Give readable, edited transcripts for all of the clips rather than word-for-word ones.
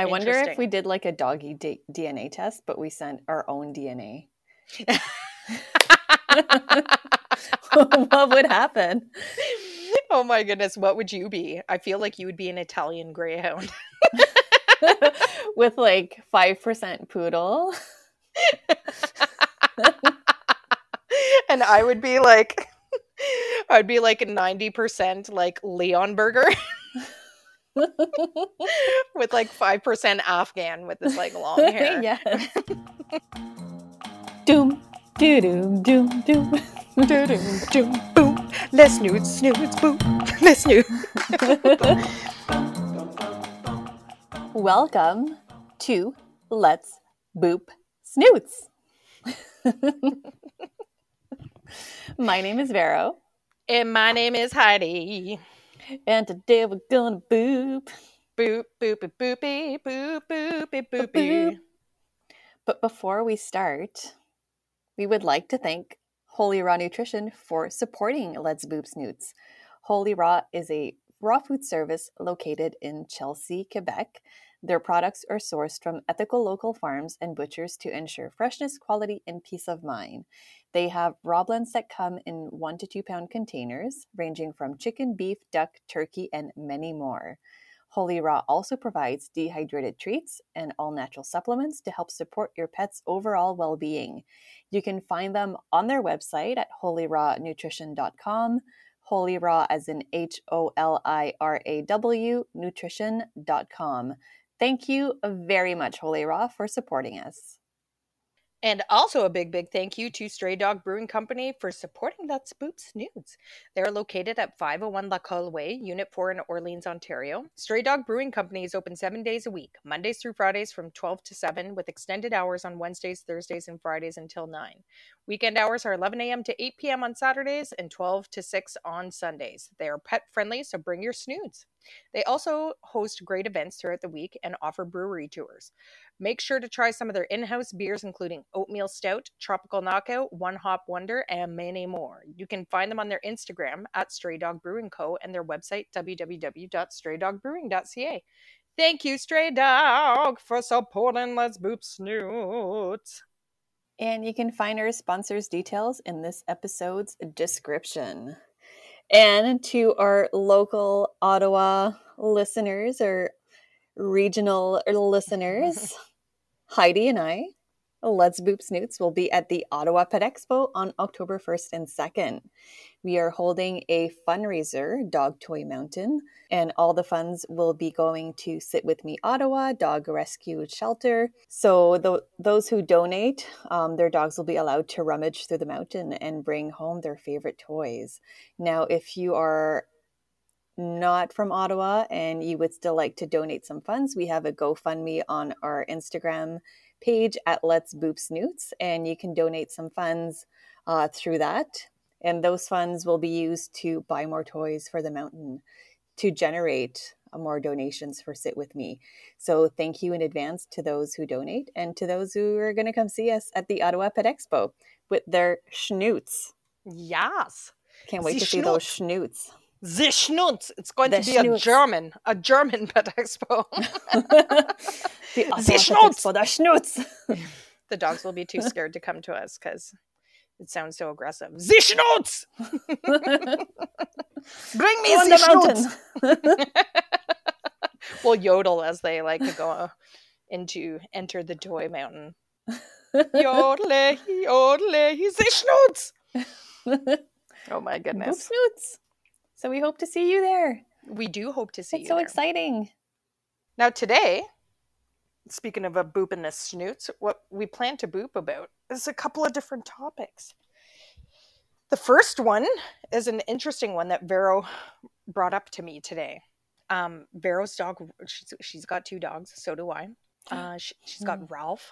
I wonder if we did like a doggy DNA test, but we sent our own DNA. What would happen? Oh my goodness. What would you be? I feel like you would be an Italian greyhound. With like 5% poodle. And I would be like, I'd be like 90% like Leonberger. With like 5% Afghan with this like long hair. Yeah. Doom, doo doom, doom, doom. Doo doom, doom, boom. Let's snoot, snoot, boom. Let's snoot. Welcome to Let's Boop Snoots. My name is Vero. And my name is Heidi. And today we're gonna boop. Boop, boopy, boopy, boop, boopy, boopy. But before we start, we would like to thank Holy Raw Nutrition for supporting Let's Boop Snoots. Holy Raw is a raw food service located in Chelsea, Quebec. Their products are sourced from ethical local farms and butchers to ensure freshness, quality, and peace of mind. They have raw blends that come in 1 to 2 pound containers, ranging from chicken, beef, duck, turkey, and many more. Holy Raw also provides dehydrated treats and all-natural supplements to help support your pet's overall well-being. You can find them on their website at holyrawnutrition.com, Holy Raw as in HOLIRAW, nutrition.com. Thank you very much, Holy Raw, for supporting us. And also a big, big thank you to Stray Dog Brewing Company for supporting Let's Boop Snoots. They're located at 501 La Colle Way, Unit 4 in Orleans, Ontario. Stray Dog Brewing Company is open 7 days a week, Mondays through Fridays from 12 to 7, with extended hours on Wednesdays, Thursdays, and Fridays until 9. Weekend hours are 11 a.m. to 8 p.m. on Saturdays and 12 to 6 on Sundays. They are pet-friendly, so bring your snoots. They also host great events throughout the week and offer brewery tours. Make sure to try some of their in-house beers, including Oatmeal Stout, Tropical Knockout, One Hop Wonder, and many more. You can find them on their Instagram at Stray Dog Brewing Co. and their website www.straydogbrewing.ca. Thank you, Stray Dog, for supporting Let's Boop Snoots. And you can find our sponsors' details in this episode's description. And to our local Ottawa listeners or regional listeners, Heidi and I, Let's Boop Snoots, will be at the Ottawa Pet Expo on October 1st and 2nd. We are holding a fundraiser, Dog Toy Mountain, and all the funds will be going to Sit With Me Ottawa, Dog Rescue Shelter. So those who donate, their dogs will be allowed to rummage through the mountain and bring home their favorite toys. Now, if you are not from Ottawa and you would still like to donate some funds, we have a GoFundMe on our Instagram page at Let's Boop Snoots, and you can donate some funds through that. And those funds will be used to buy more toys for the mountain to generate more donations for Sit With Me. So thank you in advance to those who donate and to those who are going to come see us at the Ottawa Pet Expo with their schnoots. Yes. Can't wait to see those schnoots. The Schnoots. It's going to be Schnoots. a German pet expo. The Schnoots. The Schnoots. The dogs will be too scared to come to us because it sounds so aggressive. The Schnoots. Bring me on the mountain. We'll yodel as they like to go into enter the toy mountain. Yodel, yodel, the Schnoots. Oh my goodness. Schnoots. So we hope to see you there. We do hope to see you there. It's so exciting. Now today, speaking of a boop and a snoots, what we plan to boop about is a couple of different topics. The first one is an interesting one that Vero brought up to me today. Vero's dog, she's got two dogs, so do I. She's got Ralph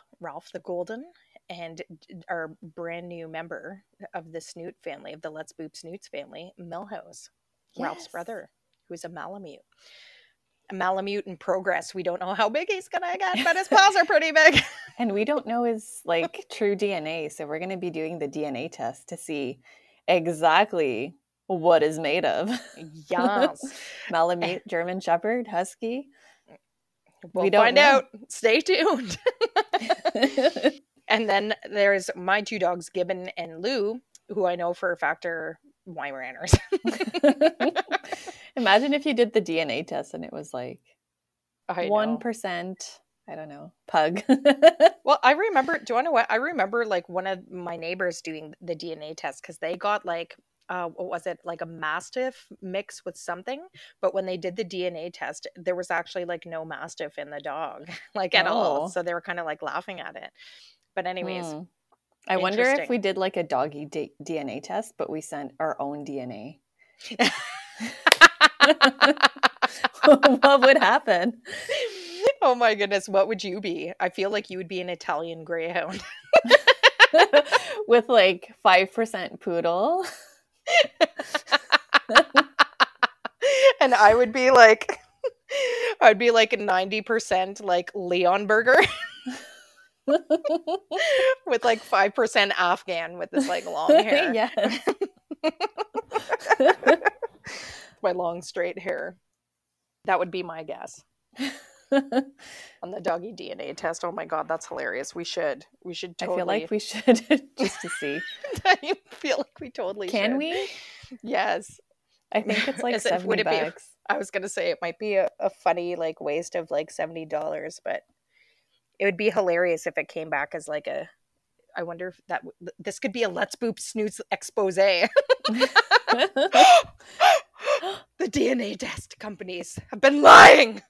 the Golden, and our brand new member of the Snoot family, of the Let's Boop Snoots family, Melhouse. Yes. Ralph's brother, who's a Malamute. A Malamute in progress. We don't know how big he's going to get, but his paws are pretty big. And we don't know his, like, true DNA, so we're going to be doing the DNA test to see exactly what is made of. Yes. Malamute, German Shepherd, Husky. We'll find out. Stay tuned. And then there's my two dogs, Gibbon and Lou, who I know for a fact are Weimaraners. Imagine if you did the DNA test and it was like 1%. I don't know. Pug. Well, I remember, do you want to know what? I remember like one of my neighbors doing the DNA test because they got like, what was it? Like a Mastiff mix with something. But when they did the DNA test, there was actually like no Mastiff in the dog, like at all. So they were kind of like laughing at it. But anyways. I wonder if we did like a doggy DNA test, but we sent our own DNA. What would happen? Oh my goodness, what would you be? I feel like you would be an Italian greyhound. With like 5% poodle. And I would be like, I'd be like 90% like Leonberger. With like 5% Afghan with this like long hair. Yes. My long straight hair. That would be my guess. On the doggy DNA test. Oh my God, that's hilarious. We should totally. I feel like we should, just to see. I feel like we totally can should. Can we? Yes. I think it's like $70. I was going to say it might be a funny like waste of like $70, but it would be hilarious if it came back as like a, I wonder if that, this could be a Let's Boop Snoots expose. The DNA test companies have been lying.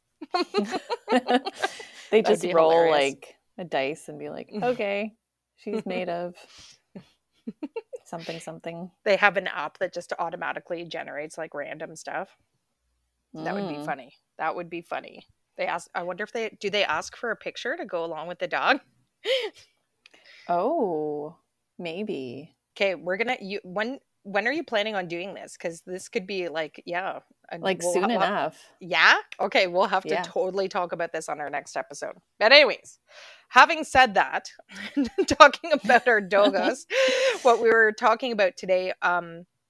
They just roll hilarious. Like a dice and be like, okay, she's made of something. They have an app that just automatically generates like random stuff. That would be funny. They ask, I wonder if they ask for a picture to go along with the dog. Oh, maybe. Okay, we're gonna, when are you planning on doing this? Because this could be like, yeah. Like we'll soon enough. Yeah? Okay, we'll have to totally talk about this on our next episode. But anyways, having said that, talking about our dogos, what we were talking about today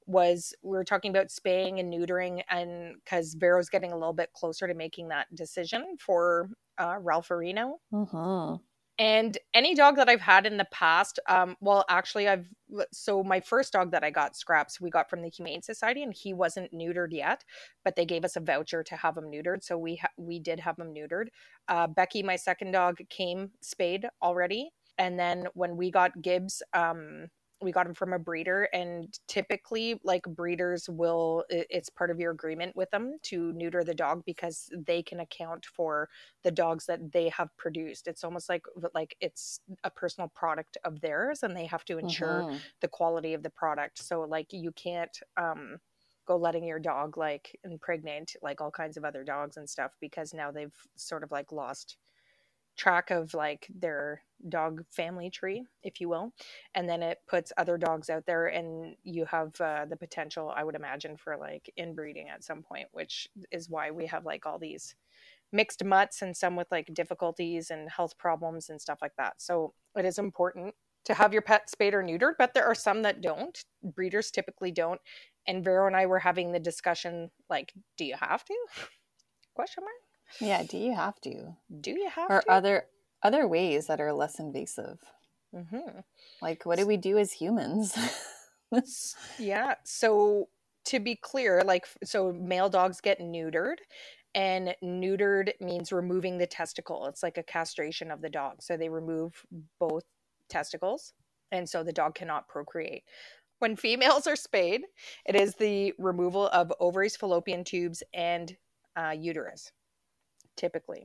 was we were talking about spaying and neutering, and because Vero's getting a little bit closer to making that decision for Ralph Arino. Mm-hmm. And any dog that I've had in the past, my first dog that I got, Scraps, we got from the Humane Society, and he wasn't neutered yet, but they gave us a voucher to have him neutered. So we did have him neutered. Becky, my second dog, came spayed already. And then when we got Gibbs, we got him from a breeder, and typically like breeders will, it's part of your agreement with them to neuter the dog because they can account for the dogs that they have produced. It's almost like it's a personal product of theirs and they have to ensure the quality of the product. So like you can't go letting your dog like impregnate like all kinds of other dogs and stuff, because now they've sort of like lost track of like their dog family tree, if you will, and then it puts other dogs out there, and you have the potential, I would imagine, for like inbreeding at some point, which is why we have like all these mixed mutts and some with like difficulties and health problems and stuff like that. So it is important to have your pet spayed or neutered, but there are some that don't. Breeders typically don't. And Vero and I were having the discussion like, do you have to? Question mark. Yeah, do you have to? Or other ways that are less invasive. Mm-hmm. Like, what do we do as humans? Yeah, so to be clear, like, so male dogs get neutered, and neutered means removing the testicle. It's like a castration of the dog. So they remove both testicles, and so the dog cannot procreate. When females are spayed, it is the removal of ovaries, fallopian tubes, and uterus. Typically.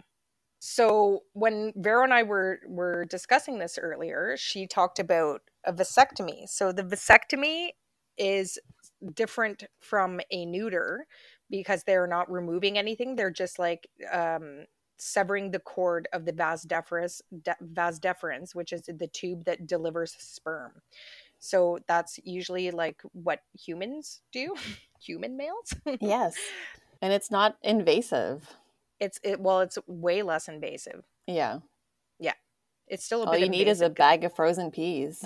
So when Vero and I were discussing this earlier, she talked about a vasectomy. So the vasectomy is different from a neuter because they're not removing anything. They're just like severing the cord of the vas deferens, which is the tube that delivers sperm. So that's usually like what humans do, human males. Yes. And it's not invasive. It's way less invasive. Yeah. Yeah. It's still a bit invasive. All you need is a bag of frozen peas.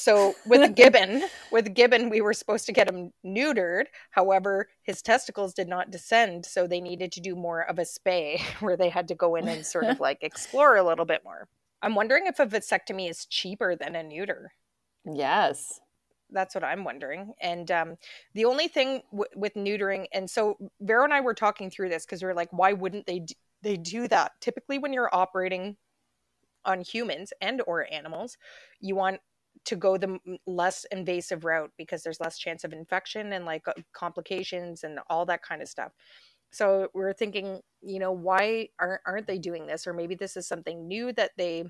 So with Gibbon, we were supposed to get him neutered. However, his testicles did not descend, so they needed to do more of a spay where they had to go in and sort of like explore a little bit more. I'm wondering if a vasectomy is cheaper than a neuter. Yes. That's what I'm wondering. And the only thing with neutering, and so Vero and I were talking through this because we were like, why wouldn't they do that? Typically when you're operating on humans and or animals, you want to go the less invasive route because there's less chance of infection and like complications and all that kind of stuff. So we're thinking, you know, why aren't they doing this? Or maybe this is something new that they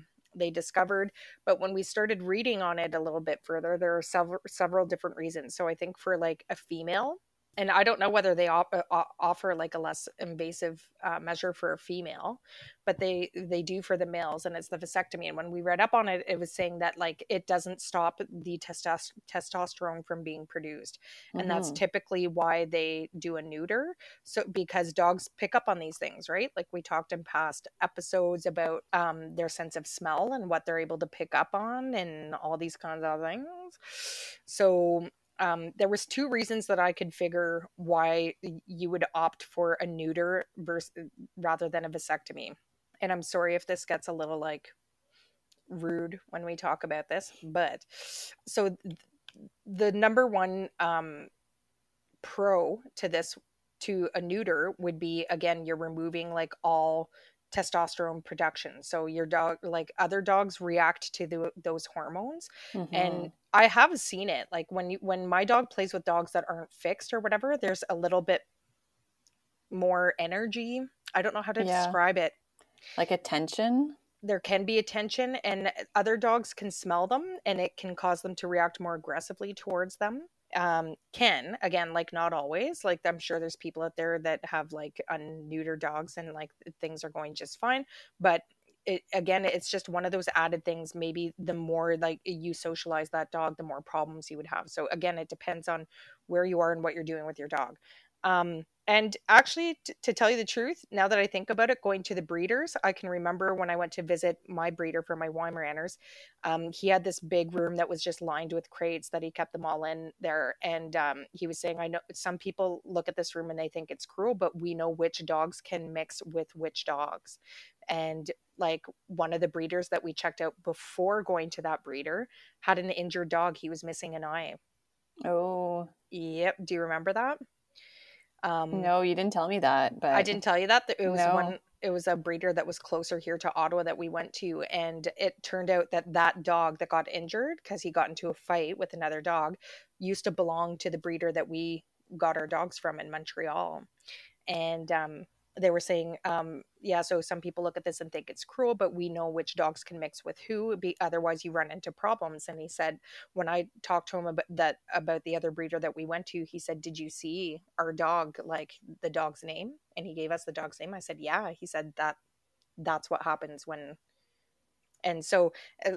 discovered. But when we started reading on it a little bit further, there are several different reasons. So I think for like a female, and I don't know whether they offer like a less invasive measure for a female, but they do for the males, and it's the vasectomy. And when we read up on it, it was saying that like it doesn't stop the testosterone from being produced. And that's typically why they do a neuter. So because dogs pick up on these things, right? Like we talked in past episodes about their sense of smell and what they're able to pick up on and all these kinds of things. So there was two reasons that I could figure why you would opt for a neuter rather than a vasectomy. And I'm sorry if this gets a little like rude when we talk about this, but so the number one pro to this, to a neuter would be, again, you're removing like all testosterone production. So your dog, like other dogs, react to those hormones. Mm-hmm. And I have seen it. Like when my dog plays with dogs that aren't fixed or whatever, there's a little bit more energy. I don't know how to describe it. Like attention? There can be attention, and other dogs can smell them and it can cause them to react more aggressively towards them. Can, again, like not always, like I'm sure there's people out there that have like unneutered dogs and like things are going just fine, but it's just one of those added things. Maybe the more like you socialize that dog, the more problems you would have. So again, it depends on where you are and what you're doing with your dog. And actually, to tell you the truth, now that I think about it, going to the breeders, I can remember when I went to visit my breeder for my Weimaraners, he had this big room that was just lined with crates that he kept them all in there. And he was saying, I know some people look at this room and they think it's cruel, but we know which dogs can mix with which dogs. And like one of the breeders that we checked out before going to that breeder had an injured dog. He was missing an eye. Oh. Yep. Do you remember that? No, you didn't tell me that, but I didn't tell you that. It was a breeder that was closer here to Ottawa that we went to. And it turned out that dog that got injured because he got into a fight with another dog used to belong to the breeder that we got our dogs from in Montreal. And, they were saying, so some people look at this and think it's cruel, but we know which dogs can mix with who. Otherwise, you run into problems. And he said, when I talked to him about the other breeder that we went to, he said, did you see our dog, like the dog's name? And he gave us the dog's name. I said, yeah. He said, that's what happens when... And so,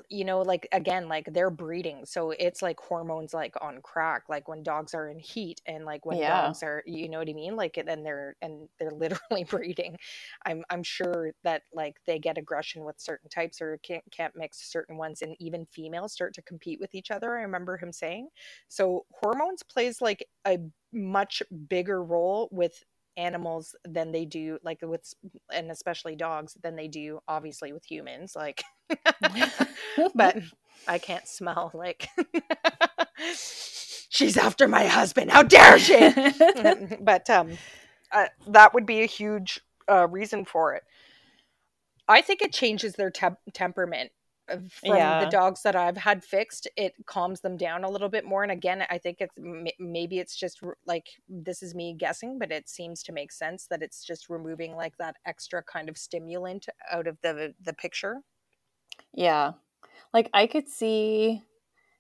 you know, like, again, like they're breeding. So it's like hormones, like on crack, like when dogs are in heat and like when dogs are, you know what I mean? Like, and they're literally breeding. I'm sure that like they get aggression with certain types or can't mix certain ones. And even females start to compete with each other. I remember him saying, so hormones plays like a much bigger role with animals than they do like with, and especially dogs, than they do obviously with humans, like but I can't smell like she's after my husband, how dare she. But that would be a huge reason for it. I think it changes their temperament from the dogs that I've had fixed. It calms them down a little bit more. And again, I think it's maybe it's just like, this is me guessing, but it seems to make sense that it's just removing like that extra kind of stimulant out of the picture. Yeah. Like I could see,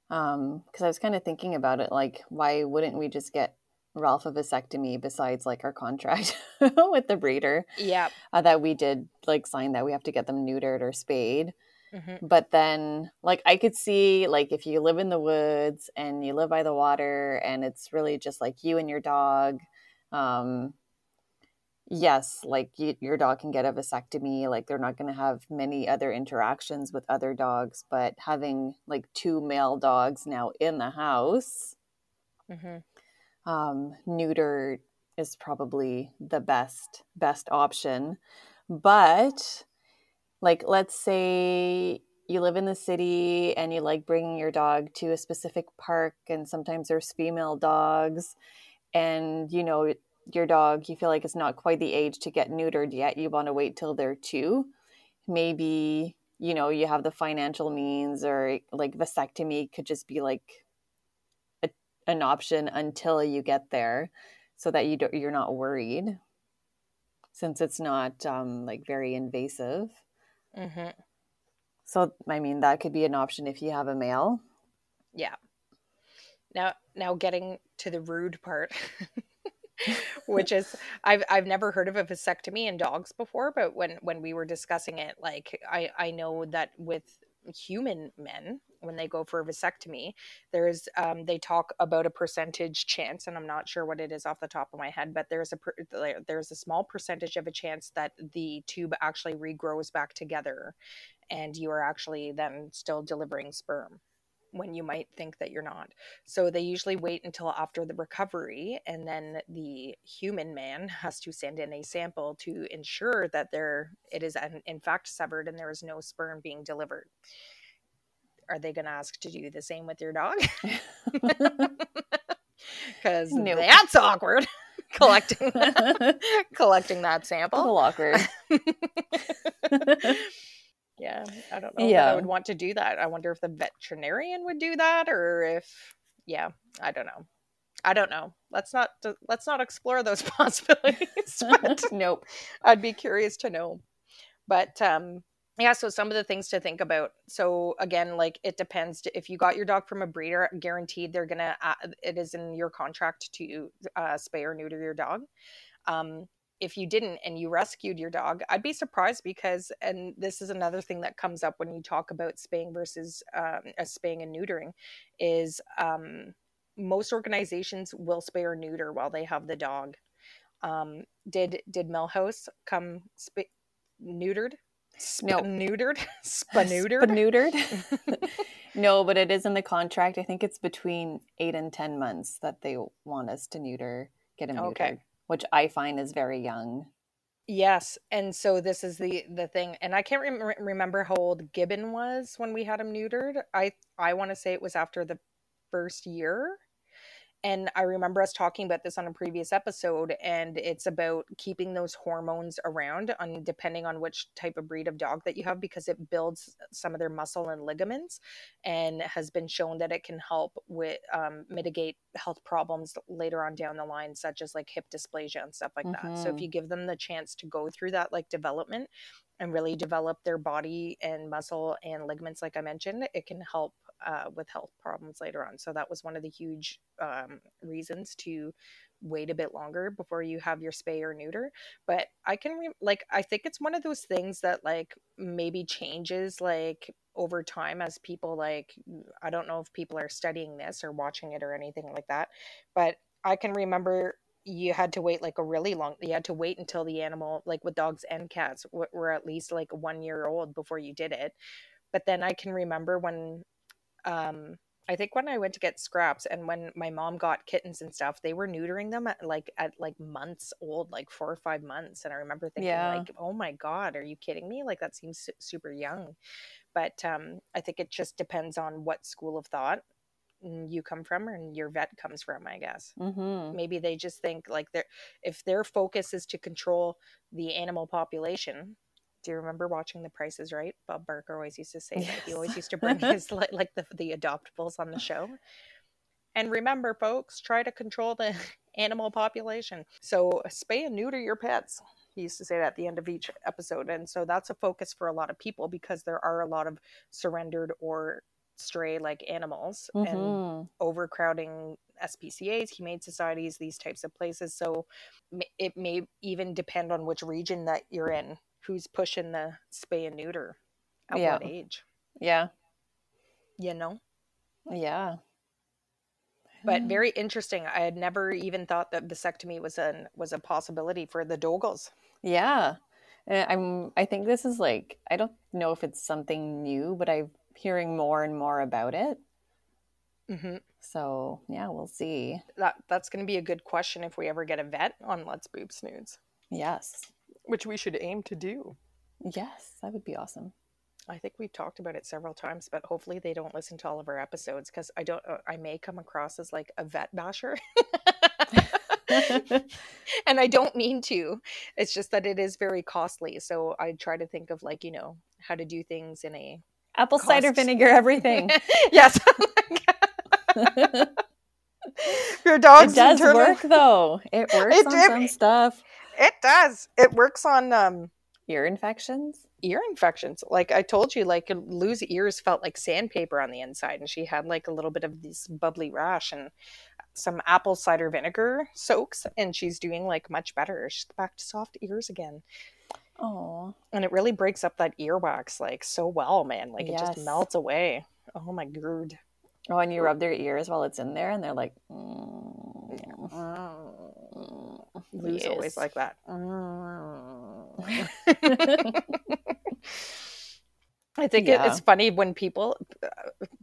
because I was kind of thinking about it, like why wouldn't we just get Ralph a vasectomy besides like our contract with the breeder? Yeah. That we did like sign that we have to get them neutered or spayed. Mm-hmm. But then like I could see like if you live in the woods and you live by the water and it's really just like you and your dog, Yes, like your dog can get a vasectomy, like they're not going to have many other interactions with other dogs, but having like two male dogs now in the house, neuter is probably the best option. But like, let's say you live in the city and you like bringing your dog to a specific park, and sometimes there's female dogs, and you know, your dog, you feel like it's not quite the age to get neutered yet. You want to wait till they're two. Maybe, you know, you have the financial means, or like vasectomy could just be like an option until you get there, so that you're not worried, since it's not like very invasive. Mm-hmm. So, I mean, that could be an option if you have a male. Yeah. Now getting to the rude part. Which is, I've never heard of a vasectomy in dogs before, but when we were discussing it, like I know that with human men, when they go for a vasectomy, there's they talk about a percentage chance, and I'm not sure what it is off the top of my head, but there's a small percentage of a chance that the tube actually regrows back together, and you are actually then still delivering sperm, when you might think that you're not. So they usually wait until after the recovery, and then the human man has to send in a sample to ensure that it is in fact severed and there is no sperm being delivered. Are they going to ask to do the same with your dog? Because nope. That's awkward, collecting that sample. A little awkward. Yeah, I don't know if I would want to do that. I wonder if the veterinarian would do that, or if, I don't know. Let's not explore those possibilities. But nope. I'd be curious to know. But so some of the things to think about. So again, like it depends. If you got your dog from a breeder, guaranteed they're going to, it is in your contract to spay or neuter your dog. If you didn't and you rescued your dog, I'd be surprised because, and this is another thing that comes up when you talk about spaying versus spaying and neutering, is most organizations will spay or neuter while they have the dog. Did Melhouse come neutered? Spaneutered? No, but it is in the contract. I think it's between 8 and 10 months that they want us to get him neutered. Okay. Which I find is very young. Yes. And so this is the thing. And I can't remember how old Gibbon was when we had him neutered. I want to say it was after the first year. And I remember us talking about this on a previous episode, and it's about keeping those hormones around depending on which type of breed of dog that you have, because it builds some of their muscle and ligaments, and has been shown that it can help with mitigate health problems later on down the line, such as like hip dysplasia and stuff like that. So if you give them the chance to go through that like development and really develop their body and muscle and ligaments, like I mentioned, it can help with health problems later on. So that was one of the huge reasons to wait a bit longer before you have your spay or neuter. But I think it's one of those things that like maybe changes like over time as people like, I don't know if people are studying this or watching it or anything like that, but I can remember you had to wait like a really long, you had to wait until the animal, like with dogs and cats, were at least like 1 year old before you did it. But then I can remember when I think when I went to get Scraps and when my mom got kittens and stuff, they were neutering them at months old, like 4 or 5 months. And I remember thinking like, oh my God, are you kidding me? Like that seems super young. But, I think it just depends on what school of thought you come from and your vet comes from, I guess. Mm-hmm. Maybe they just think like if their focus is to control the animal population. Do you remember watching The Price is Right? Bob Barker always used to say that. He always used to bring his like the adoptables on the show. And remember, folks, try to control the animal population. So spay and neuter your pets. He used to say that at the end of each episode. And so that's a focus for a lot of people because there are a lot of surrendered or stray like animals and overcrowding SPCAs, humane societies, these types of places. So it may even depend on which region that you're in. Who's pushing the spay and neuter at what age? Yeah. You know? Yeah. But very interesting. I had never even thought that vasectomy was a possibility for the Dogles. Yeah. I think this is like, I don't know if it's something new, but I'm hearing more and more about it. Mm-hmm. So yeah, we'll see. That's going to be a good question if we ever get a vet on Let's Boop Snoots. Yes. Which we should aim to do. Yes, that would be awesome. I think we've talked about it several times, but hopefully they don't listen to all of our episodes because I may come across as like a vet basher. And I don't mean to. It's just that it is very costly. So I try to think of like, you know, how to do things in a apple cider vinegar, everything. Yes. Your dog's it does internal... work though. It works on some stuff. It does. It works on ear infections. Like I told you, like Lou's ears felt like sandpaper on the inside, and she had like a little bit of this bubbly rash and some apple cider vinegar soaks, and she's doing like much better. She's back to soft ears again. Oh, and it really breaks up that earwax like so well, man. Like yes. It just melts away. Oh my god. Oh, and you rub their ears while it's in there, and they're like, Lou's yes. always like that. I think it's funny when people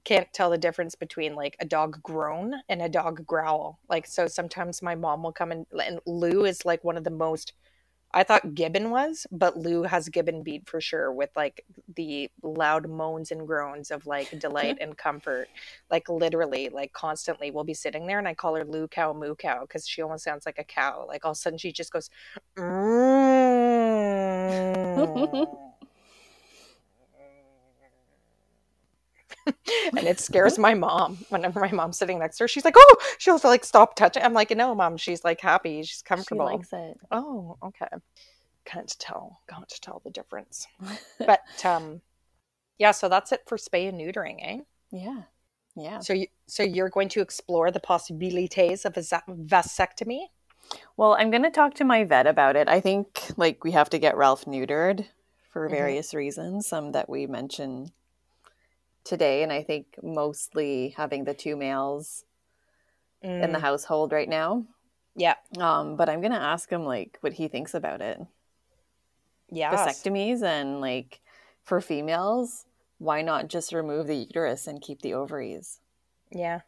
can't tell the difference between like a dog groan and a dog growl. Like, so sometimes my mom will come and Lou is like one of the most, I thought Gibbon was, but Lou has Gibbon beat for sure with like the loud moans and groans of like delight and comfort. Like literally, like constantly we'll be sitting there and I call her Lou Cow Moo Cow because she almost sounds like a cow. Like all of a sudden she just goes, and it scares my mom. Whenever my mom's sitting next to her, she's like, oh, she'll like stop touching. I'm like, no, mom, she's like happy. She's comfortable. She likes it. Oh, okay. Can't tell the difference. But yeah, so that's it for spay and neutering, eh? Yeah. Yeah. So you're going to explore the possibilities of a vasectomy? Well, I'm going to talk to my vet about it. I think like we have to get Ralph neutered for various reasons, some that we mentioned today, and I think mostly having the two males in the household right now. Yeah. But I'm gonna ask him like what he thinks about it. Yeah. Vasectomies and like for females, why not just remove the uterus and keep the ovaries? Yeah.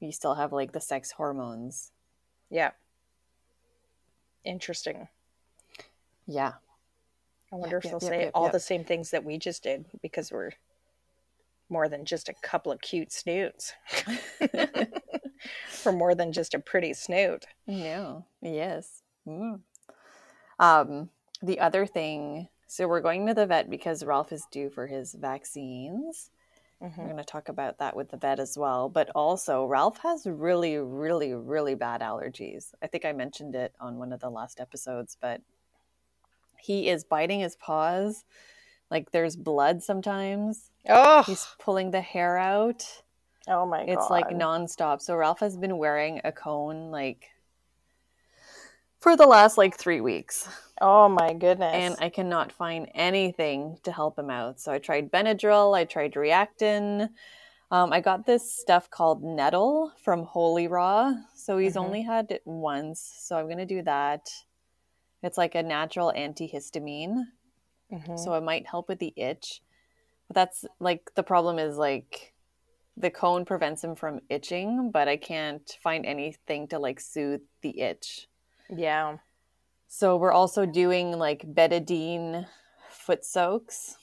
You still have like the sex hormones. Yeah. Interesting. Yeah. I wonder if they'll say all the same things that we just did because we're more than just a couple of cute snoots. For more than just a pretty snoot. No. Yes. Mm. The other thing, so we're going to the vet because Ralph is due for his vaccines. Mm-hmm. We're going to talk about that with the vet as well. But also, Ralph has really, really, really bad allergies. I think I mentioned it on one of the last episodes, but he is biting his paws. Like there's blood sometimes. Oh, he's pulling the hair out. Oh my god. It's like nonstop. So Ralph has been wearing a cone like for the last like 3 weeks. Oh my goodness. And I cannot find anything to help him out. So I tried Benadryl, I tried Reactin. I got this stuff called Nettle from Holy Raw. So he's only had it once. So I'm going to do that. It's like a natural antihistamine. Mm-hmm. So it might help with the itch. But that's like the problem is like the cone prevents him from itching, but I can't find anything to like soothe the itch. Yeah. So we're also doing like betadine foot soaks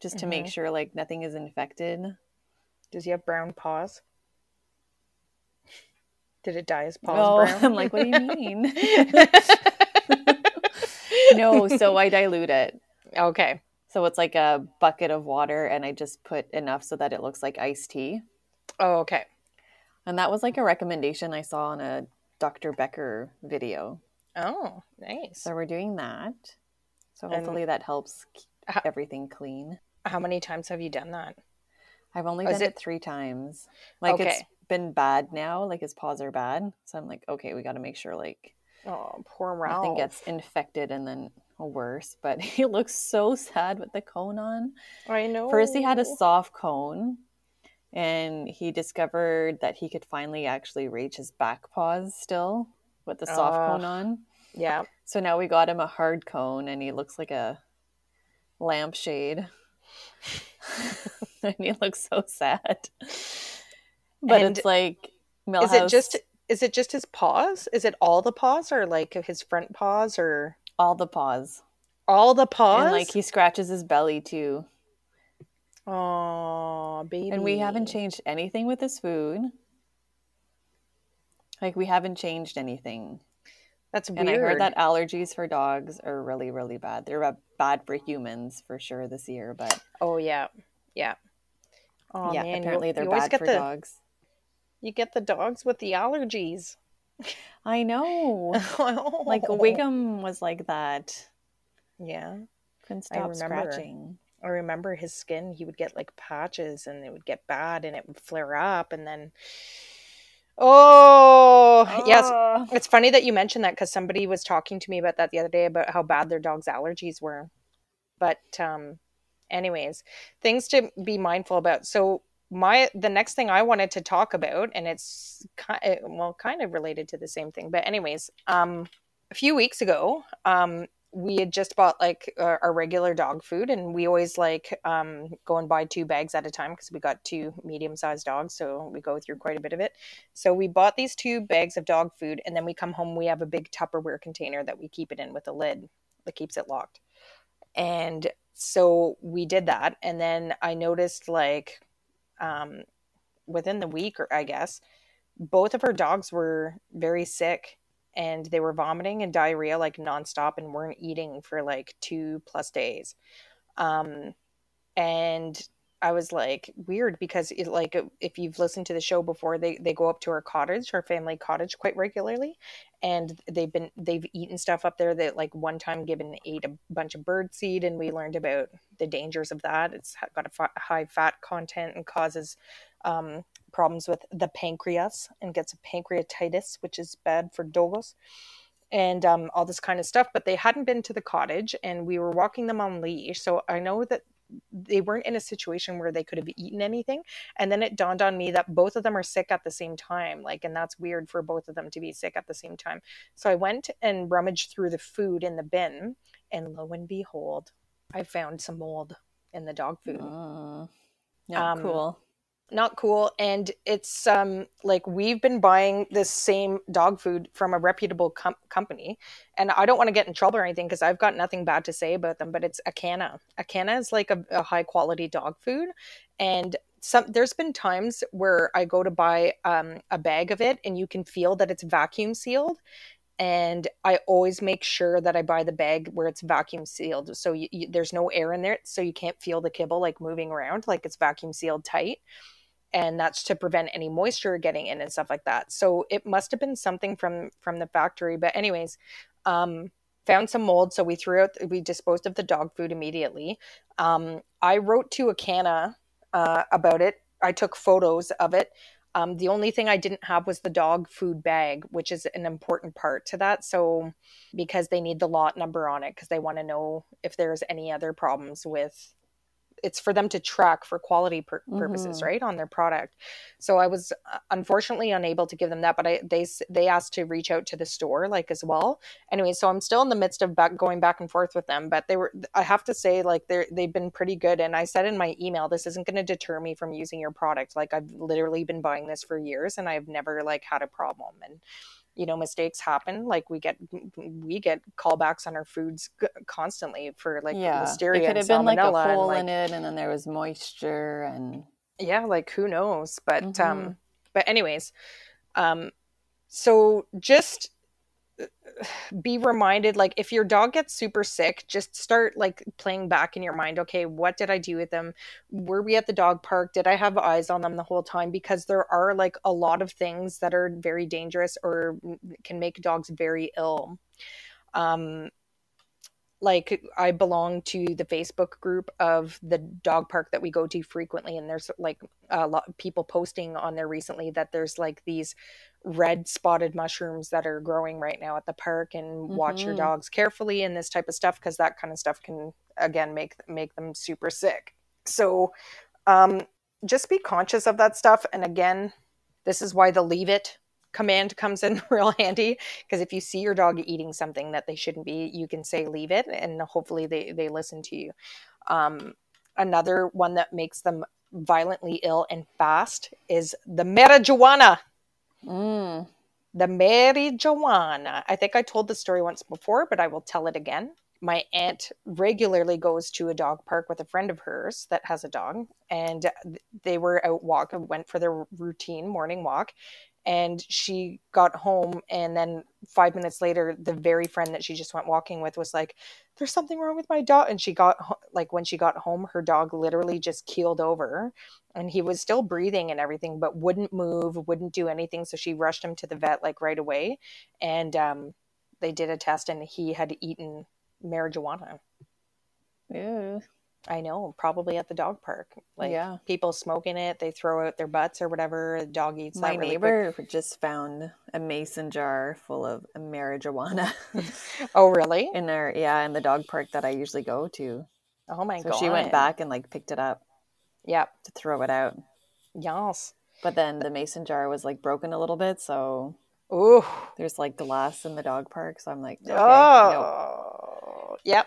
just to make sure like nothing is infected. Does he have brown paws? Did it dye his paws brown? I'm like, what do you mean? No, so I dilute it. Okay. So it's like a bucket of water and I just put enough so that it looks like iced tea. Oh, okay. And that was like a recommendation I saw on a Dr. Becker video. Oh, nice. So we're doing that. So hopefully that helps keep everything clean. How many times have you done that? I've only done it 3 times. Like it's been bad now. Like his paws are bad. So I'm like, okay, we got to make sure like poor Ralph. Nothing gets infected and then... worse, but he looks so sad with the cone on. I know. First he had a soft cone and he discovered that he could finally actually reach his back paws still with the soft cone on. Yeah. So now we got him a hard cone, and he looks like a lampshade. And he looks so sad. But and it's like Melhouse. Is it just his paws? Is it all the paws, or like his front paws, or all the paws? All the paws? And like he scratches his belly too. Oh, baby. And we haven't changed anything with his food. Like we haven't changed anything. That's weird. And I heard that allergies for dogs are really, really bad. They're bad for humans for sure this year, but yeah. Oh yeah, man. Apparently they're bad for dogs. You get the dogs with the allergies. I know. Oh. Like Wiggum was like that. Yeah. Couldn't stop scratching. I remember his skin, he would get like patches, and it would get bad, and it would flare up, and then yes. It's funny that you mentioned that, because somebody was talking to me about that the other day, about how bad their dog's allergies were. But anyways, things to be mindful about. So the next thing I wanted to talk about, and it's kind of related to the same thing, but anyways, a few weeks ago, we had just bought like our regular dog food, and we always like go and buy 2 bags at a time, because we got 2 medium-sized dogs, so we go through quite a bit of it. So we bought these 2 bags of dog food, and then we come home, we have a big Tupperware container that we keep it in with a lid that keeps it locked. And so we did that, and then I noticed like within the week, or I guess, both of her dogs were very sick. And they were vomiting and diarrhea like nonstop, and weren't eating for like 2+ days. And I was like, weird, because it, like, if you've listened to the show before, they go up to our cottage, our family cottage, quite regularly. And they've eaten stuff up there that, like, one time Gibbon ate a bunch of bird seed, and we learned about the dangers of that. It's got a high fat content and causes problems with the pancreas, and gets a pancreatitis, which is bad for dogs, and all this kind of stuff. But they hadn't been to the cottage, and we were walking them on leash, so I know that they weren't in a situation where they could have eaten anything. And then it dawned on me that both of them are sick at the same time, like, and that's weird for both of them to be sick at the same time. So I went and rummaged through the food in the bin, and lo and behold, I found some mold in the dog food. Not cool. And it's like, we've been buying this same dog food from a reputable company, and I don't want to get in trouble or anything, because I've got nothing bad to say about them, but it's Akana. Akana is like a high quality dog food, and there's been times where I go to buy a bag of it, and you can feel that it's vacuum sealed. And I always make sure that I buy the bag where it's vacuum sealed. So there's no air in there, so you can't feel the kibble like moving around, like it's vacuum sealed tight. And that's to prevent any moisture getting in and stuff like that. So it must have been something from the factory. But anyways, found some mold. So we disposed of the dog food immediately. I wrote to Akana about it. I took photos of it. The only thing I didn't have was the dog food bag, which is an important part to that. So because they need the lot number on it, because they want to know if there's any other problems with it's for them to track for quality purposes, right, on their product. So I was unfortunately unable to give them that, but they asked to reach out to the store, like, as well. Anyway, so I'm still in the midst of going back and forth with them, but I have to say, like, they've been pretty good. And I said in my email, this isn't going to deter me from using your product. Like, I've literally been buying this for years, and I've never, like, had a problem. And, you know, mistakes happen. Like, we get callbacks on our foods constantly for, like, listeria. It could have been like a hole in it, and then there was moisture, and like, who knows? But but anyways, so just be reminded, like, if your dog gets super sick, just start, like, playing back in your mind, okay, what did I do with them? Were we at the dog park? Did I have eyes on them the whole time? Because there are, like, a lot of things that are very dangerous or can make dogs very ill. Like, I belong to the Facebook group of the dog park that we go to frequently, and there's, like, a lot of people posting on there recently that there's, like, these red spotted mushrooms that are growing right now at the park, and watch your dogs carefully and this type of stuff, because that kind of stuff can, again, make them super sick. So just be conscious of that stuff. And again, this is why the leave it command comes in real handy, because if you see your dog eating something that they shouldn't be, you can say leave it, and hopefully they listen to you. Another one that makes them violently ill and fast is the marijuana. The marijuana. I think I told the story once before, but I will tell it again. My aunt regularly goes to a dog park with a friend of hers that has a dog, and they were out walking, went for their routine morning walk, and she got home, and then 5 minutes later, the very friend that she just went walking with was like, there's something wrong with my dog. And she got, like, when she got home, her dog literally just keeled over, and he was still breathing and everything, but wouldn't move, wouldn't do anything. So she rushed him to the vet, like, right away, and they did a test, and he had eaten marijuana. Yeah, I know, probably at the dog park. Like, yeah, people smoking it, they throw out their butts or whatever. The dog eats my that. My really neighbor quick. Just found a mason jar full of marijuana. Oh, really? In the dog park that I usually go to. Oh my god! So she went back and like picked it up. Yep. To throw it out. Yes. But then the mason jar was like broken a little bit, so ooh, there's like glass in the dog park. So I'm like, okay, oh, nope. Yep.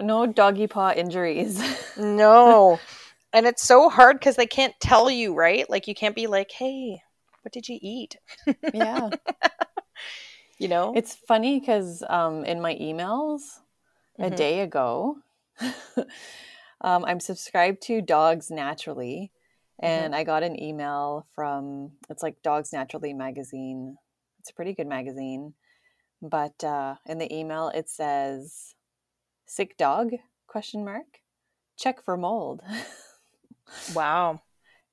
No doggy paw injuries. No. And it's so hard because they can't tell you, right? Like, you can't be like, hey, what did you eat? Yeah. You know? It's funny because in my emails a day ago, I'm subscribed to Dogs Naturally. And I got an email from, it's like Dogs Naturally magazine. It's a pretty good magazine. But in the email, it says, sick dog? ? Check for mold. Wow.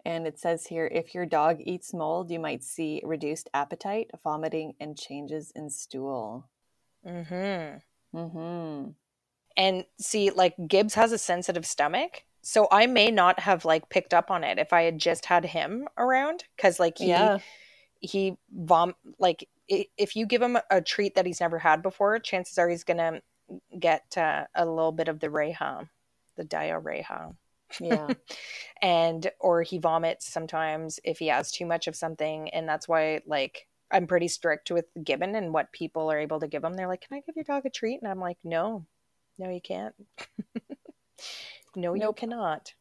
And it says here, if your dog eats mold, you might see reduced appetite, vomiting, and changes in stool. And see, like, Gibbs has a sensitive stomach, so I may not have like picked up on it if I had just had him around, because like he if you give him a treat that he's never had before, chances are he's gonna get a little bit of the diarrhea. Yeah. And, or he vomits sometimes if he has too much of something. And that's why, like, I'm pretty strict with Gibbon and what people are able to give him. They're like, can I give your dog a treat? And I'm like, no, you can't. You cannot.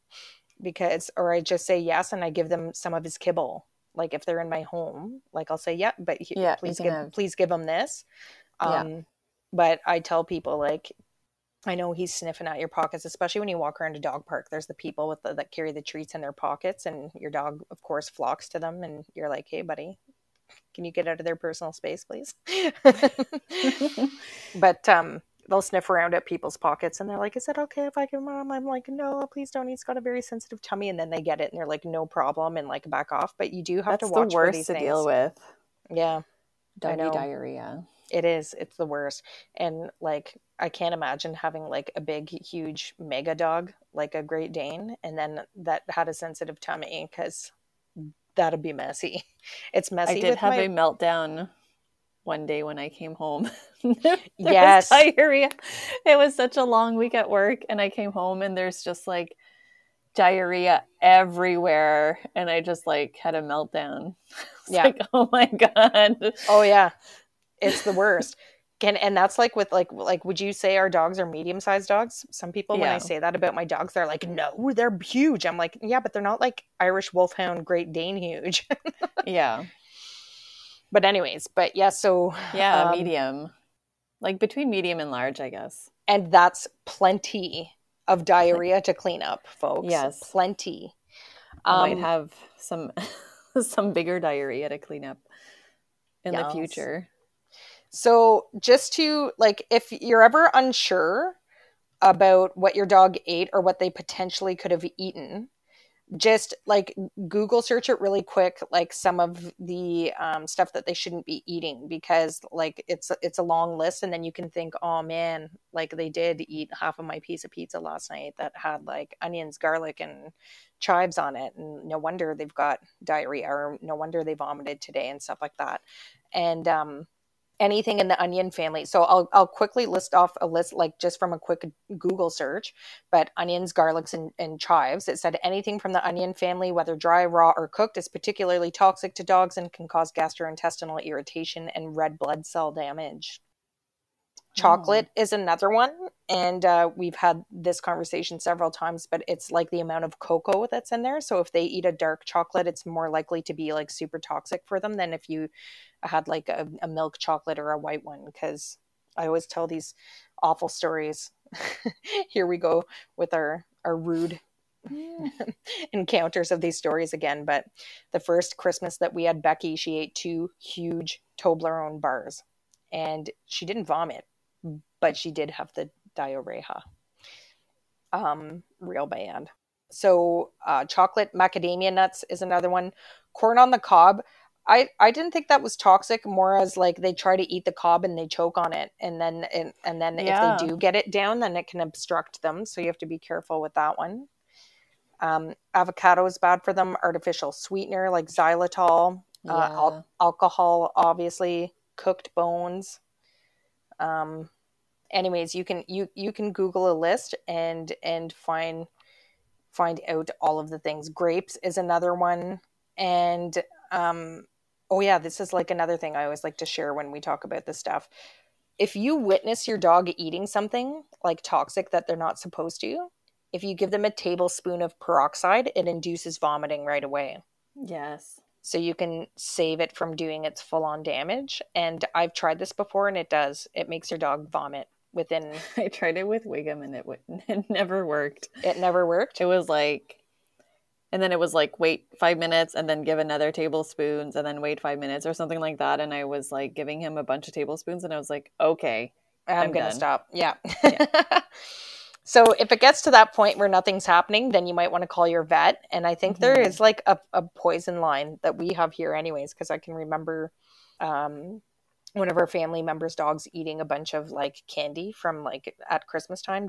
Because, or I just say yes. And I give them some of his kibble. Like, if they're in my home, like, I'll say, please give him this. But I tell people, like, I know he's sniffing at your pockets, especially when you walk around a dog park. There's the people with that carry the treats in their pockets, and your dog, of course, flocks to them. And you're like, hey, buddy, can you get out of their personal space, please? But they'll sniff around at people's pockets, and they're like, is that okay if I give mom? I'm like, no, please don't. He's got a very sensitive tummy. And then they get it, and they're like, no problem, and like back off. But you do have to watch for these things. That's the worst to deal with. Yeah. Doggy diarrhea. It is. It's the worst. And like, I can't imagine having like a big, huge mega dog, like a Great Dane, and then that had a sensitive tummy, because that'd be messy. It's messy. I did have a meltdown one day when I came home. Yes. Was diarrhea. It was such a long week at work, and I came home, and there's just like diarrhea everywhere, and I just like had a meltdown. Yeah. Like, oh my god. Oh yeah. It's the worst. And that's like with like, would you say our dogs are medium-sized dogs? Some people, when I say that about my dogs, they're like, no, they're huge. I'm like, yeah, but they're not like Irish Wolfhound, Great Dane huge. Yeah. But anyways, medium. Like between medium and large, I guess. And that's plenty of diarrhea to clean up, folks. Yes. Plenty. I might have some bigger diarrhea to clean up in the future. So just to, like, if you're ever unsure about what your dog ate or what they potentially could have eaten, just like Google search it really quick, like some of the stuff that they shouldn't be eating, because like it's a long list, and then you can think, oh man, like they did eat half of my piece of pizza last night that had like onions, garlic, and chives on it, and no wonder they've got diarrhea, or no wonder they vomited today, and stuff like that. And anything in the onion family. So I'll quickly list off a list, like just from a quick Google search, but onions, garlics, and chives. It said anything from the onion family, whether dry, raw, or cooked, is particularly toxic to dogs and can cause gastrointestinal irritation and red blood cell damage. Chocolate is another one, and we've had this conversation several times, but it's like the amount of cocoa that's in there. So if they eat a dark chocolate, it's more likely to be like super toxic for them than if you had like a milk chocolate or a white one, because I always tell these awful stories. Here we go with our rude encounters of these stories again. But the first Christmas that we had Becky, she ate 2 huge Toblerone bars, and she didn't vomit, but she did have the diarrhea. Real bad. So chocolate, macadamia nuts is another one. Corn on the cob. I didn't think that was toxic, more as like they try to eat the cob and they choke on it. And then if they do get it down, then it can obstruct them. So you have to be careful with that one. Avocado is bad for them. Artificial sweetener like xylitol, alcohol, obviously, cooked bones. Anyways, you can Google a list and find out all of the things. Grapes is another one. And this is like another thing I always like to share when we talk about this stuff. If you witness your dog eating something like toxic that they're not supposed to, if you give them a tablespoon of peroxide, it induces vomiting right away. Yes. So you can save it from doing its full-on damage. And I've tried this before, and it does. It makes your dog vomit within... I tried it with Wiggum, and it never worked. It never worked? It was like... And then it was like, wait 5 minutes, and then give another tablespoons, and then wait 5 minutes, or something like that. And I was like giving him a bunch of tablespoons, and I was like, okay, I'm going to stop. Yeah. So if it gets to that point where nothing's happening, then you might want to call your vet. And I think there is like a poison line that we have here anyways, because I can remember one of our family members' dogs eating a bunch of like candy from like at Christmas time,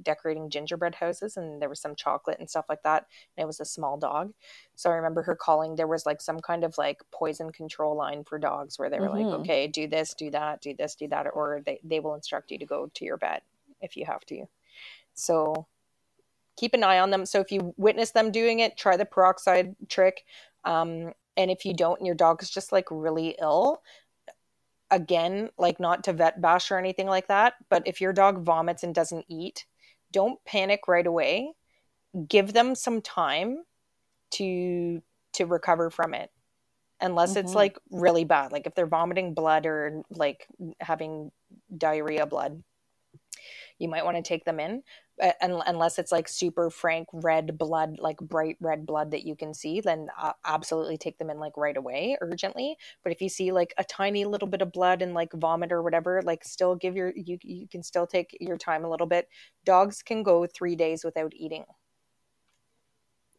decorating gingerbread houses. And there was some chocolate and stuff like that. And it was a small dog. So I remember her calling, there was like some kind of like poison control line for dogs where they were like, okay, do this, do that, do this, do that. Or they will instruct you to go to your vet if you have to. So keep an eye on them. So if you witness them doing it, try the peroxide trick. And if you don't, and your dog is just like really ill, again, like not to vet bash or anything like that, but if your dog vomits and doesn't eat, don't panic right away. Give them some time to recover from it. Unless it's like really bad. Like if they're vomiting blood or like having diarrhea blood, you might want to take them in, unless it's like super frank red blood, like bright red blood that you can see, then absolutely take them in like right away, urgently. But if you see like a tiny little bit of blood and like vomit or whatever, like still give you can still take your time a little bit. Dogs can go 3 days without eating.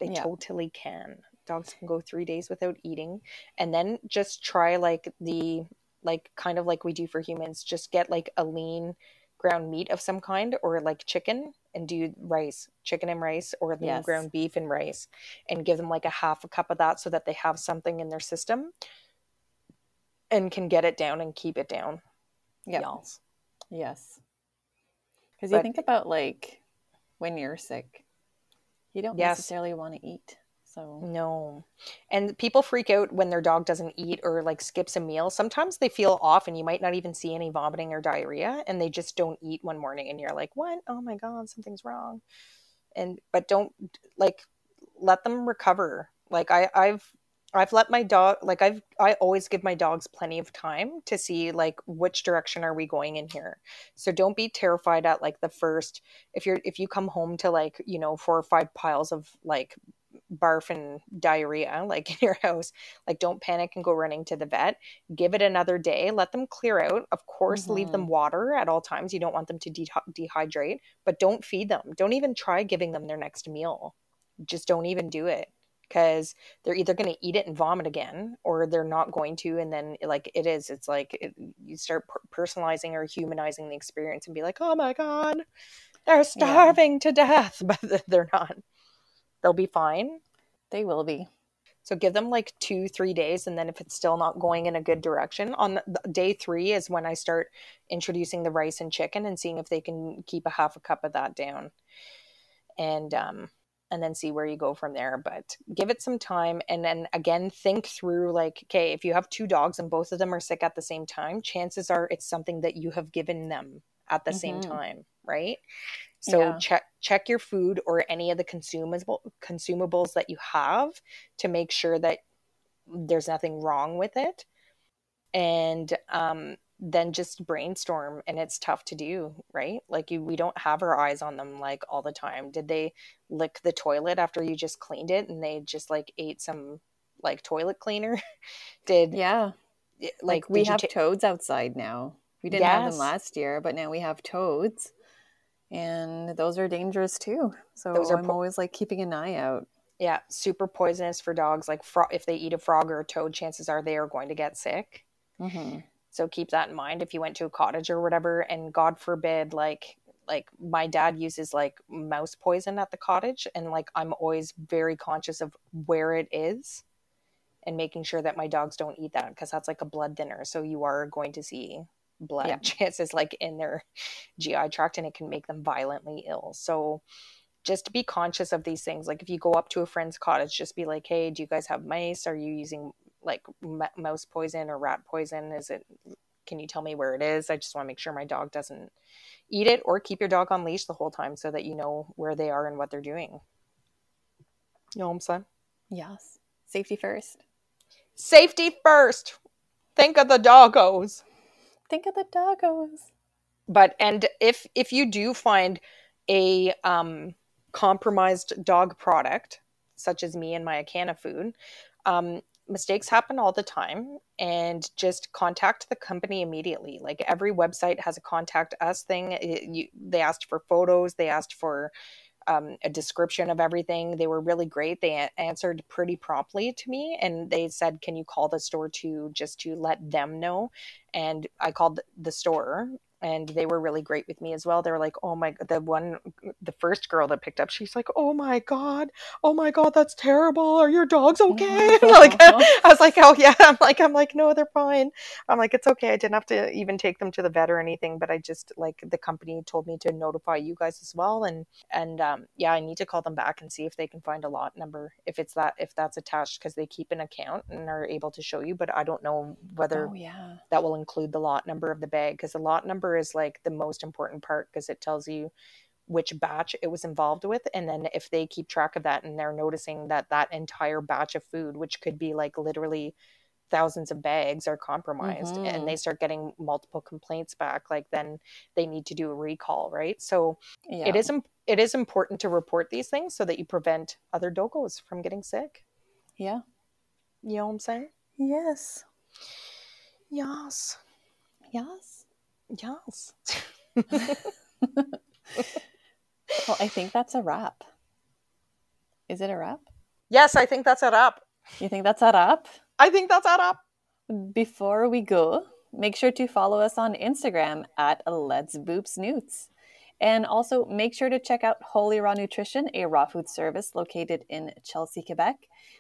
They totally can. Dogs can go 3 days without eating. And then just try like kind of like we do for humans, just get like a lean ground meat of some kind, or like chicken, and do chicken and rice, or lean ground beef and rice, and give them like a half a cup of that so that they have something in their system and can get it down and keep it down. Yes. Because you think about like when you're sick, you don't necessarily want to eat. So. No. And people freak out when their dog doesn't eat or like skips a meal. Sometimes they feel off and you might not even see any vomiting or diarrhea, and they just don't eat one morning and you're like, what? Oh my God, something's wrong. But don't like let them recover. Like I've let my dog, like I always give my dogs plenty of time to see like which direction are we going in here. So don't be terrified at like the first, if you come home to like, 4 or 5 piles of like barf and diarrhea like in your house, like don't panic and go running to the vet. Give it another day, let them clear out, of course. Leave them water at all times. You don't want them to dehydrate, but don't feed them. Don't even try giving them their next meal. Just don't even do it, because they're either going to eat it and vomit again, or they're not going to, and then like you start personalizing or humanizing the experience and be like, oh my God, they're starving to death, but they're not. They'll be fine. They will be. So give them like 2-3 days. And then if it's still not going in a good direction, on day 3 is when I start introducing the rice and chicken and seeing if they can keep a half a cup of that down, and then see where you go from there. But give it some time. And then again, think through like, okay, if you have 2 dogs and both of them are sick at the same time, chances are it's something that you have given them at the mm-hmm. same time. Right. So check your food or any of the consumables that you have to make sure that there's nothing wrong with it. And then just brainstorm. And it's tough to do, right? Like we don't have our eyes on them like all the time. Did they lick the toilet after you just cleaned it and they just like ate some like toilet cleaner? We have toads outside now. We didn't have them last year, but now we have toads. And those are dangerous too. So I'm always like keeping an eye out. Yeah. Super poisonous for dogs. Like if they eat a frog or a toad, chances are they are going to get sick. Mm-hmm. So keep that in mind if you went to a cottage or whatever, and God forbid, like my dad uses like mouse poison at the cottage. And like, I'm always very conscious of where it is and making sure that my dogs don't eat that, because that's like a blood thinner. So you are going to see blood chances like in their GI tract, and it can make them violently ill. So just be conscious of these things. Like if you go up to a friend's cottage, just be like, hey, do you guys have mice? Are you using like mouse poison or rat poison? Can you tell me where it is? I just want to make sure my dog doesn't eat it. Or keep your dog on leash the whole time so that you know where they are and what they're doing. You know what I'm saying? Yes. Safety first. Safety first. Think of the doggos. Think of the doggos. But, and if you do find a compromised dog product, such as me and my Akana food, mistakes happen all the time, and just contact the company immediately. Like every website has a contact us thing. They asked for photos. They asked for a description of everything. They were really great. They answered pretty promptly to me, and they said, can you call the store just to let them know? And I called the store, and they were really great with me as well. They were like, oh my, the first girl that picked up, she's like, oh my God, that's terrible. Are your dogs okay? Like, I was like, oh yeah. I'm like, no, they're fine. I'm like, it's okay. I didn't have to even take them to the vet or anything, but I just like, the company told me to notify you guys as well. And I need to call them back and see if they can find a lot number, if that's attached, because they keep an account and are able to show you, but I don't know whether that will include the lot number of the bag. 'Cause the lot number is like the most important part, because it tells you which batch it was involved with, and then if they keep track of that and they're noticing that entire batch of food, which could be like literally thousands of bags, are compromised, mm-hmm. and they start getting multiple complaints back, like then they need to do a recall, right? So it is important to report these things so that you prevent other dogos from getting sick. Yeah, you know what I'm saying? Yes. Well, I think that's a wrap. Is it a wrap? Yes, I think that's a wrap. You think that's a wrap? I think that's a wrap. Before we go, make sure to follow us on Instagram at Let's Boop Snoots. And also make sure to check out Holy Raw Nutrition, a raw food service located in Chelsea, Quebec.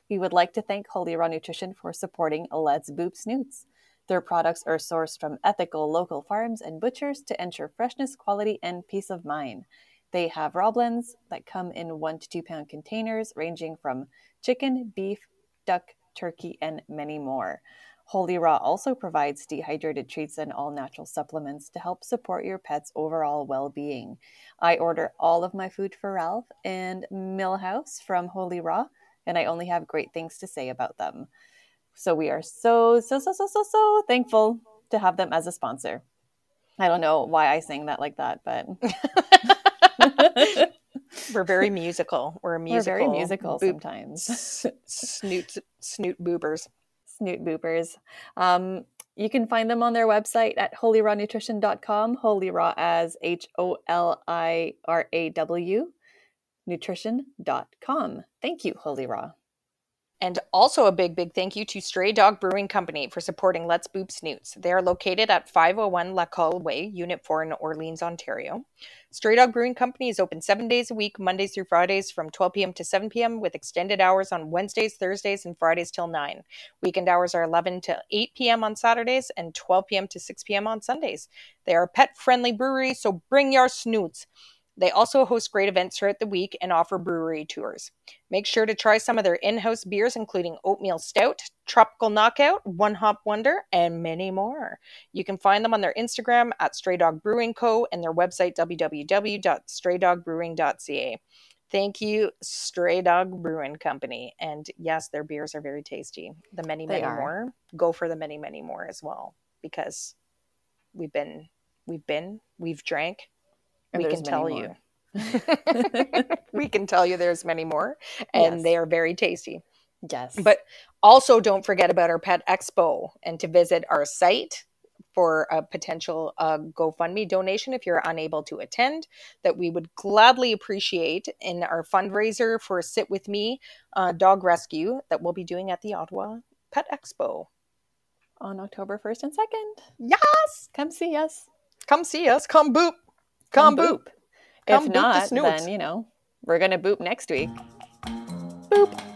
We would like to thank Holy Raw Nutrition for supporting Let's Boop Snoots. Their products are sourced from ethical local farms and butchers to ensure freshness, quality, and peace of mind. They have raw blends that come in 1 to 2 pound containers, ranging from chicken, beef, duck, turkey, and many more. Holy Raw also provides dehydrated treats and all-natural supplements to help support your pet's overall well-being. I order all of my food for Ralph and Melhouse from Holy Raw, and I only have great things to say about them. So we are so thankful to have them as a sponsor. I don't know why I sang that like that, but we're very musical. We're very musical sometimes. Snoot boobers. Snoot boobers. You can find them on their website at holyrawnutrition.com. Holy Raw as HOLIRAW nutrition.com. Thank you, Holy Raw. And also a big, big thank you to Stray Dog Brewing Company for supporting Let's Boop Snoots. They are located at 501 La Colle Way, Unit 4 in Orleans, Ontario. Stray Dog Brewing Company is open 7 days a week, Mondays through Fridays from 12 p.m. to 7 p.m. with extended hours on Wednesdays, Thursdays, and Fridays till 9. Weekend hours are 11 to 8 p.m. on Saturdays and 12 p.m. to 6 p.m. on Sundays. They are a pet-friendly brewery, so bring your snoots. They also host great events throughout the week and offer brewery tours. Make sure to try some of their in-house beers, including Oatmeal Stout, Tropical Knockout, One Hop Wonder, and many more. You can find them on their Instagram at Stray Dog Brewing Co. and their website www.straydogbrewing.ca. Thank you, Stray Dog Brewing Company. And yes, their beers are very tasty. The many, many more. Go for the many, many more as well, because we've drank. We can tell you. We can tell you there's many more, and they are very tasty. Yes. But also don't forget about our pet expo and to visit our site for a potential GoFundMe donation if you're unable to attend, that we would gladly appreciate in our fundraiser for Sit With Me Dog Rescue that we'll be doing at the Ottawa Pet Expo. On October 1st and 2nd. Yes! Come see us. Come see us. Come boop. Come boop. If not, then, you know, we're going to boop next week. Boop.